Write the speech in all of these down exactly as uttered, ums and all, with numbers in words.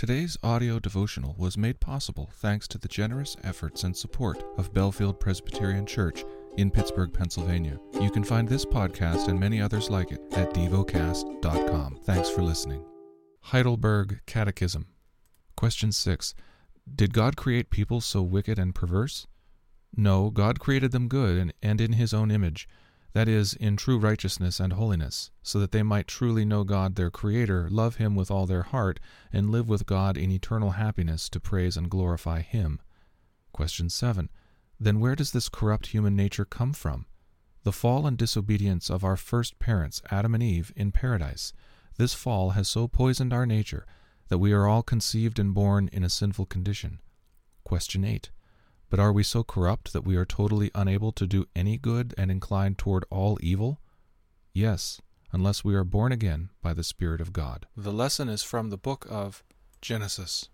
Today's audio devotional was made possible thanks to the generous efforts and support of Belfield Presbyterian Church in Pittsburgh, Pennsylvania. You can find this podcast and many others like it at devocast dot com. Thanks for listening. Heidelberg Catechism. Question six. Did God create people so wicked and perverse? No, God created them good and, and in His own image, that is, in true righteousness and holiness, so that they might truly know God their Creator, love Him with all their heart, and live with God in eternal happiness to praise and glorify Him. Question seven. Then where does this corrupt human nature come from? The fall and disobedience of our first parents, Adam and Eve, in paradise. This fall has so poisoned our nature that we are all conceived and born in a sinful condition. Question eight. But are we so corrupt that we are totally unable to do any good and inclined toward all evil? Yes, unless we are born again by the Spirit of God. The lesson is from the book of Genesis.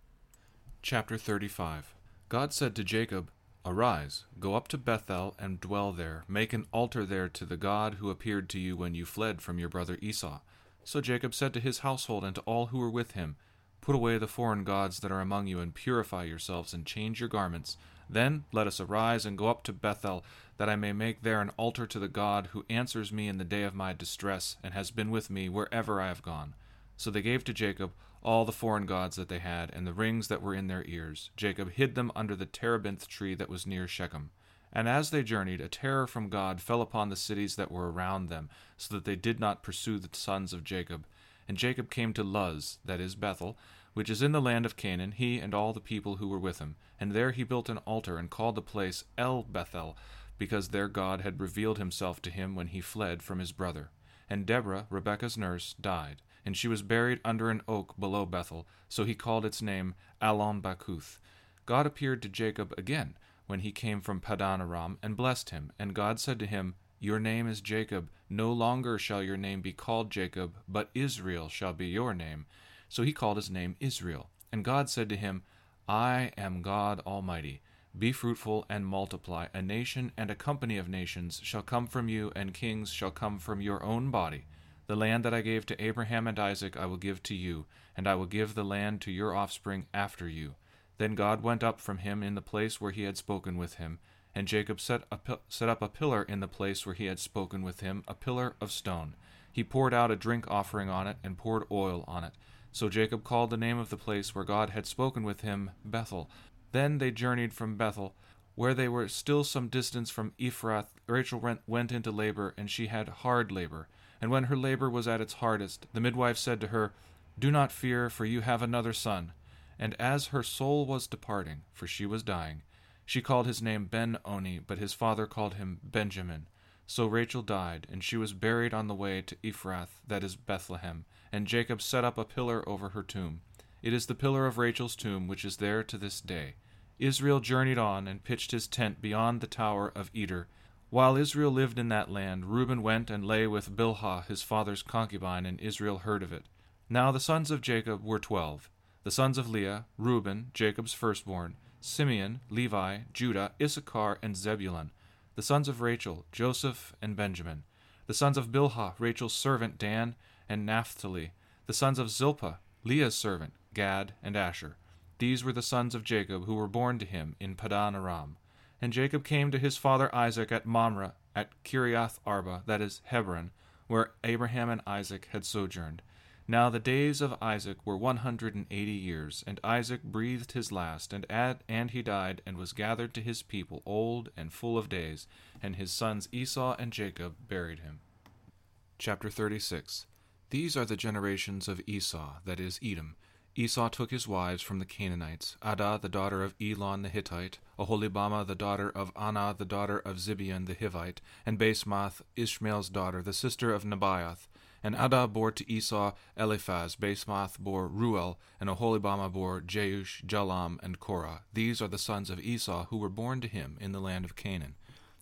Chapter thirty-five. God said to Jacob, "Arise, go up to Bethel and dwell there. Make an altar there to the God who appeared to you when you fled from your brother Esau." So Jacob said to his household and to all who were with him, "Put away the foreign gods that are among you, and purify yourselves, and change your garments. Then let us arise and go up to Bethel, that I may make there an altar to the God who answers me in the day of my distress, and has been with me wherever I have gone." So they gave to Jacob all the foreign gods that they had, and the rings that were in their ears. Jacob hid them under the terebinth tree that was near Shechem. And as they journeyed, a terror from God fell upon the cities that were around them, so that they did not pursue the sons of Jacob. And Jacob came to Luz, that is Bethel, which is in the land of Canaan, he and all the people who were with him. And there he built an altar and called the place El Bethel, because there God had revealed himself to him when he fled from his brother. And Deborah, Rebekah's nurse, died, and she was buried under an oak below Bethel, so he called its name Alon-Bakuth. God appeared to Jacob again when he came from Paddan Aram and blessed him, and God said to him, "Your name is Jacob. No longer shall your name be called Jacob, but Israel shall be your name." So he called his name Israel. And God said to him, "I am God Almighty. Be fruitful and multiply. A nation and a company of nations shall come from you, and kings shall come from your own body. The land that I gave to Abraham and Isaac I will give to you, and I will give the land to your offspring after you." Then God went up from him in the place where he had spoken with him. And Jacob set, a, set up a pillar in the place where he had spoken with him, a pillar of stone. He poured out a drink offering on it, and poured oil on it. So Jacob called the name of the place where God had spoken with him, Bethel. Then they journeyed from Bethel, where they were still some distance from Ephrath. Rachel went into labor, and she had hard labor. And when her labor was at its hardest, the midwife said to her, "Do not fear, for you have another son." And as her soul was departing, for she was dying, she called his name Ben-Oni, but his father called him Benjamin. So Rachel died, and she was buried on the way to Ephrath, that is Bethlehem, and Jacob set up a pillar over her tomb. It is the pillar of Rachel's tomb, which is there to this day. Israel journeyed on and pitched his tent beyond the tower of Eder. While Israel lived in that land, Reuben went and lay with Bilhah, his father's concubine, and Israel heard of it. Now the sons of Jacob were twelve. The sons of Leah, Reuben, Jacob's firstborn, Simeon, Levi, Judah, Issachar, and Zebulun. The sons of Rachel, Joseph and Benjamin. The sons of Bilhah, Rachel's servant, Dan and Naphtali. The sons of Zilpah, Leah's servant, Gad and Asher. These were the sons of Jacob who were born to him in Paddan Aram. And Jacob came to his father Isaac at Mamre, at Kiriath Arba, that is Hebron, where Abraham and Isaac had sojourned. Now the days of Isaac were one hundred and eighty years, and Isaac breathed his last, and at, and he died, and was gathered to his people, old and full of days, and his sons Esau and Jacob buried him. Chapter thirty-six. These are the generations of Esau, that is Edom. Esau took his wives from the Canaanites, Adah the daughter of Elon the Hittite, Oholibamah the daughter of Anah the daughter of Zibeon the Hivite, and Basemath, Ishmael's daughter, the sister of Nebaioth. And Adah bore to Esau Eliphaz, Basemath bore Reuel, and Oholibamah bore Jeush, Jalam, and Korah. These are the sons of Esau who were born to him in the land of Canaan.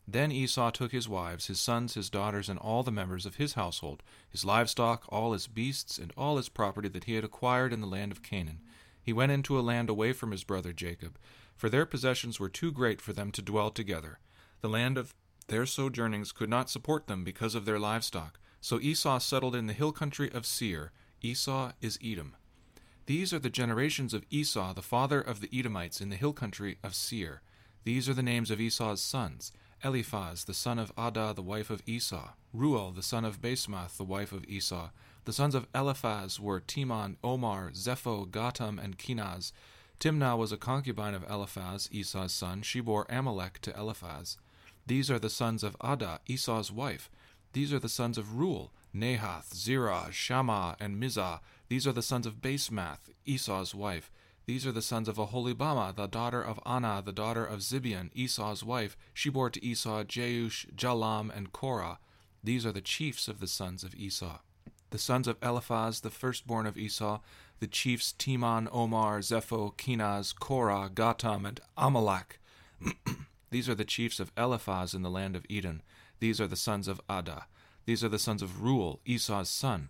Then Esau took his wives, his sons, his daughters, and all the members of his household, his livestock, all his beasts, and all his property that he had acquired in the land of Canaan. He went into a land away from his brother Jacob, for their possessions were too great for them to dwell together. The land of their sojournings could not support them because of their livestock. So Esau settled in the hill country of Seir. Esau is Edom. These are the generations of Esau, the father of the Edomites, in the hill country of Seir. These are the names of Esau's sons: Eliphaz, the son of Adah, the wife of Esau; Reuel, the son of Basemath, the wife of Esau. The sons of Eliphaz were Teman, Omar, Zepho, Gatam, and Kenaz. Timnah was a concubine of Eliphaz, Esau's son. She bore Amalek to Eliphaz. These are the sons of Adah, Esau's wife. These are the sons of Reuel: Nahath, Zerah, Shammah, and Mizah. These are the sons of Basemath, Esau's wife. These are the sons of Aholibamah, the daughter of Anah, the daughter of Zibeon, Esau's wife. She bore to Esau Jeush, Jalam, and Korah. These are the chiefs of the sons of Esau. The sons of Eliphaz, the firstborn of Esau, the chiefs Teman, Omar, Zepho, Kenaz, Korah, Gatam, and Amalek. These are the chiefs of Eliphaz in the land of Edom. These are the sons of Adah. These are the sons of Reuel, Esau's son,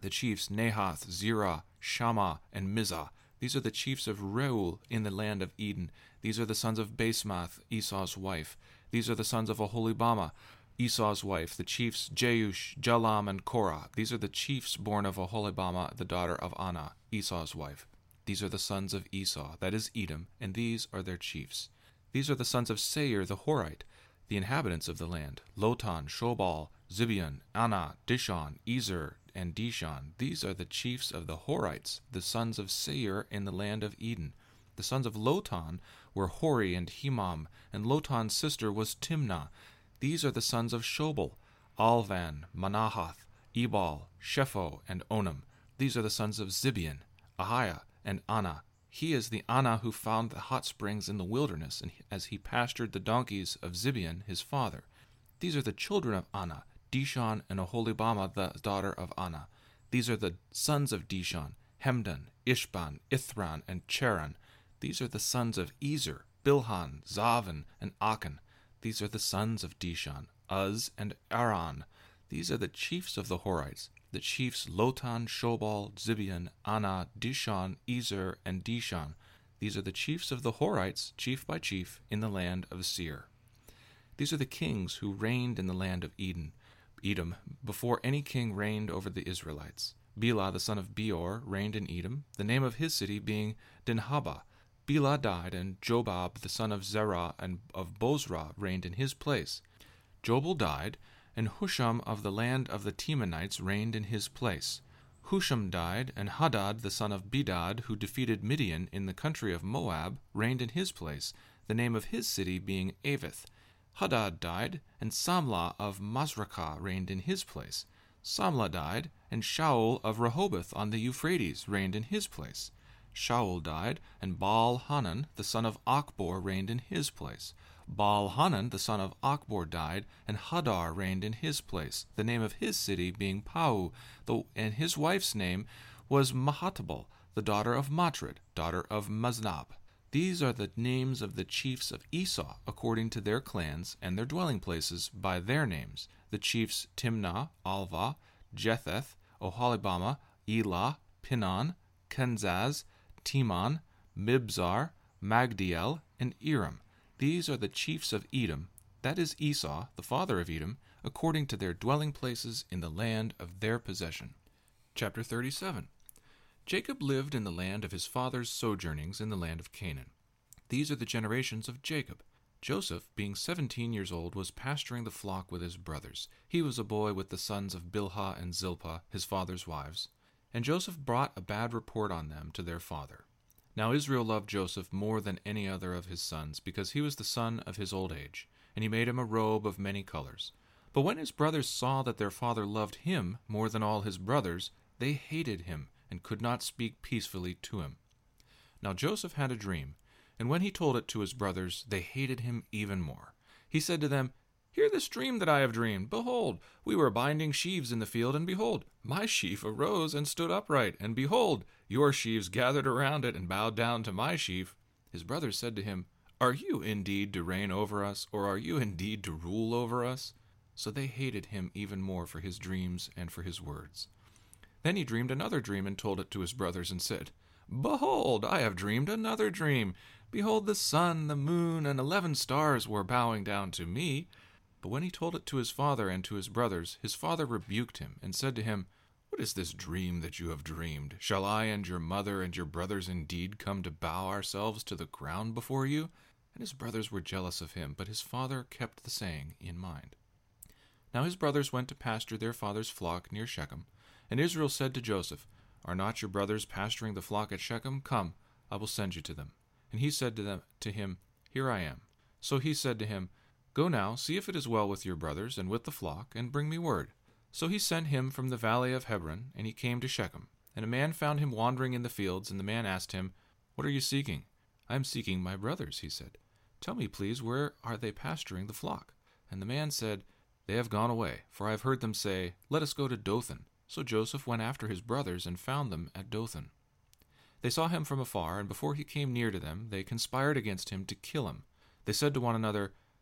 the chiefs Nahath, Zerah, Shammah, and Mizah. These are the chiefs of Reuel in the land of Edom. These are the sons of Basemath, Esau's wife. These are the sons of Aholibamah, Esau's wife, the chiefs Jeush, Jalam, and Korah. These are the chiefs born of Aholibamah, the daughter of Anah, Esau's wife. These are the sons of Esau, that is Edom, and these are their chiefs. These are the sons of Seir the Horite, the inhabitants of the land: Lotan, Shobal, Zibeon, Anah, Dishon, Ezer, and Dishon. These are the chiefs of the Horites, the sons of Seir in the land of Edom. The sons of Lotan were Hori and Hemam, and Lotan's sister was Timnah. These are the sons of Shobal: Alvan, Manahath, Ebal, Shepho, and Onam. These are the sons of Zibeon, Ahiah, and Anah. He is the Anah who found the hot springs in the wilderness, and as he pastured the donkeys of Zibeon, his father. These are the children of Anah: Dishon and Aholibamah, the daughter of Anah. These are the sons of Dishon: Hemdan, Ishban, Ithran, and Cheran. These are the sons of Ezer: Bilhan, Zavan, and Achan. These are the sons of Dishon: Uz and Aran. These are the chiefs of the Horites, the chiefs Lotan, Shobal, Zibeon, Anah, Dishon, Ezer, and Dishon. These are the chiefs of the Horites, chief by chief, in the land of Seir. These are the kings who reigned in the land of Edom, Edom, before any king reigned over the Israelites. Bela, the son of Beor, reigned in Edom, the name of his city being Dinhabah. Bela died, and Jobab, the son of Zerah and of Bozrah, reigned in his place. Jobal died, and Husham of the land of the Temanites reigned in his place. Husham died, and Hadad, the son of Bedad, who defeated Midian in the country of Moab, reigned in his place, the name of his city being Avith. Hadad died, and Samlah of Masrecah reigned in his place. Samlah died, and Shaul of Rehoboth on the Euphrates reigned in his place. Shaul died, and Baal-Hanan, the son of Achbor, reigned in his place. Baal-Hanan, the son of Achbor, died, and Hadar reigned in his place, the name of his city being Pau, the, and his wife's name was Mahatabal, the daughter of Matred, daughter of Maznab. These are the names of the chiefs of Esau, according to their clans and their dwelling places by their names: the chiefs Timnah, Alva, Jetheth, Aholibamah, Elah, Pinon, Kenzaz, Teman, Mibzar, Magdiel, and Iram. These are the chiefs of Edom, that is Esau, the father of Edom, according to their dwelling places in the land of their possession. Chapter thirty-seven. Jacob lived in the land of his father's sojournings in the land of Canaan. These are the generations of Jacob. Joseph, being seventeen years old, was pasturing the flock with his brothers. He was a boy with the sons of Bilhah and Zilpah, his father's wives. And Joseph brought a bad report on them to their father. Now Israel loved Joseph more than any other of his sons, because he was the son of his old age, and he made him a robe of many colors. But when his brothers saw that their father loved him more than all his brothers, they hated him, and could not speak peacefully to him. Now Joseph had a dream, and when he told it to his brothers, they hated him even more. He said to them, "Hear this dream that I have dreamed. Behold, we were binding sheaves in the field, and behold, my sheaf arose and stood upright, and behold, your sheaves gathered around it and bowed down to my sheaf." His brothers said to him, "Are you indeed to reign over us, or are you indeed to rule over us?" So they hated him even more for his dreams and for his words. Then he dreamed another dream and told it to his brothers and said, "Behold, I have dreamed another dream. Behold, the sun, the moon, and eleven stars were bowing down to me." But when he told it to his father and to his brothers, his father rebuked him and said to him, What is this dream that you have dreamed? Shall I and your mother and your brothers indeed come to bow ourselves to the ground before you? And his brothers were jealous of him, but his father kept the saying in mind. Now his brothers went to pasture their father's flock near Shechem. And Israel said to Joseph, Are not your brothers pasturing the flock at Shechem? Come, I will send you to them. And he said to them, to him, Here I am. So he said to him, Go now, see if it is well with your brothers and with the flock, and bring me word. So he sent him from the valley of Hebron, and he came to Shechem. And a man found him wandering in the fields, and the man asked him, What are you seeking? I am seeking my brothers, he said. Tell me, please, where are they pasturing the flock? And the man said, They have gone away, for I have heard them say, Let us go to Dothan. So Joseph went after his brothers and found them at Dothan. They saw him from afar, and before he came near to them, they conspired against him to kill him. They said to one another,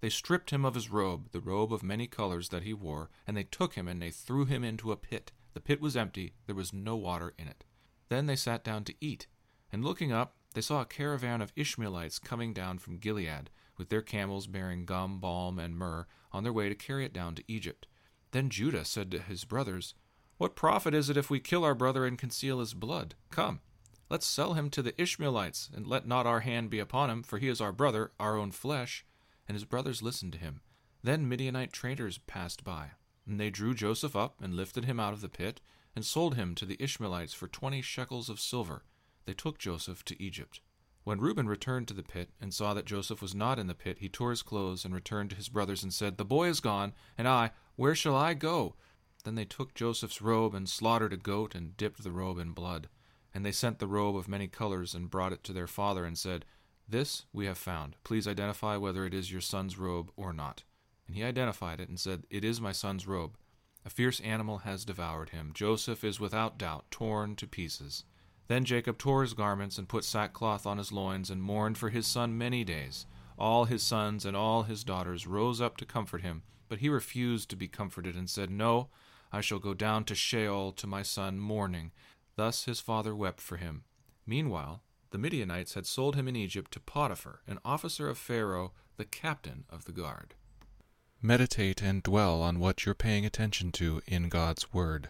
they stripped him of his robe, the robe of many colors that he wore, and they took him and they threw him into a pit. The pit was empty, there was no water in it. Then they sat down to eat, and looking up, they saw a caravan of Ishmaelites coming down from Gilead, with their camels bearing gum, balm, and myrrh, on their way to carry it down to Egypt. Then Judah said to his brothers, What profit is it if we kill our brother and conceal his blood? Come, let's sell him to the Ishmaelites, and let not our hand be upon him, for he is our brother, our own flesh. And his brothers listened to him. Then Midianite traders passed by, and they drew Joseph up and lifted him out of the pit, and sold him to the Ishmaelites for twenty shekels of silver. They took Joseph to Egypt. When Reuben returned to the pit, and saw that Joseph was not in the pit, he tore his clothes and returned to his brothers and said, The boy is gone, and I, where shall I go? Then they took Joseph's robe and slaughtered a goat and dipped the robe in blood. And they sent the robe of many colors and brought it to their father and said, This we have found. Please identify whether it is your son's robe or not. And he identified it and said, It is my son's robe. A fierce animal has devoured him. Joseph is without doubt torn to pieces. Then Jacob tore his garments and put sackcloth on his loins and mourned for his son many days. All his sons and all his daughters rose up to comfort him, but he refused to be comforted and said, No, I shall go down to Sheol to my son mourning. Thus his father wept for him. Meanwhile, the Midianites had sold him in Egypt to Potiphar, an officer of Pharaoh, the captain of the guard. Meditate and dwell on what you're paying attention to in God's Word.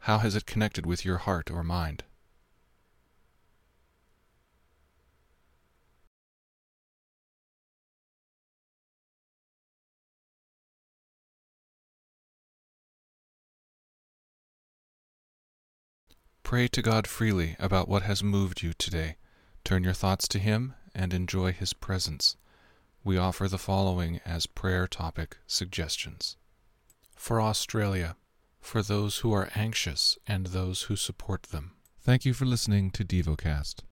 How has it connected with your heart or mind? Pray to God freely about what has moved you today. Turn your thoughts to Him and enjoy His presence. We offer the following as prayer topic suggestions. For Australia, for those who are anxious and those who support them. Thank you for listening to Devocast.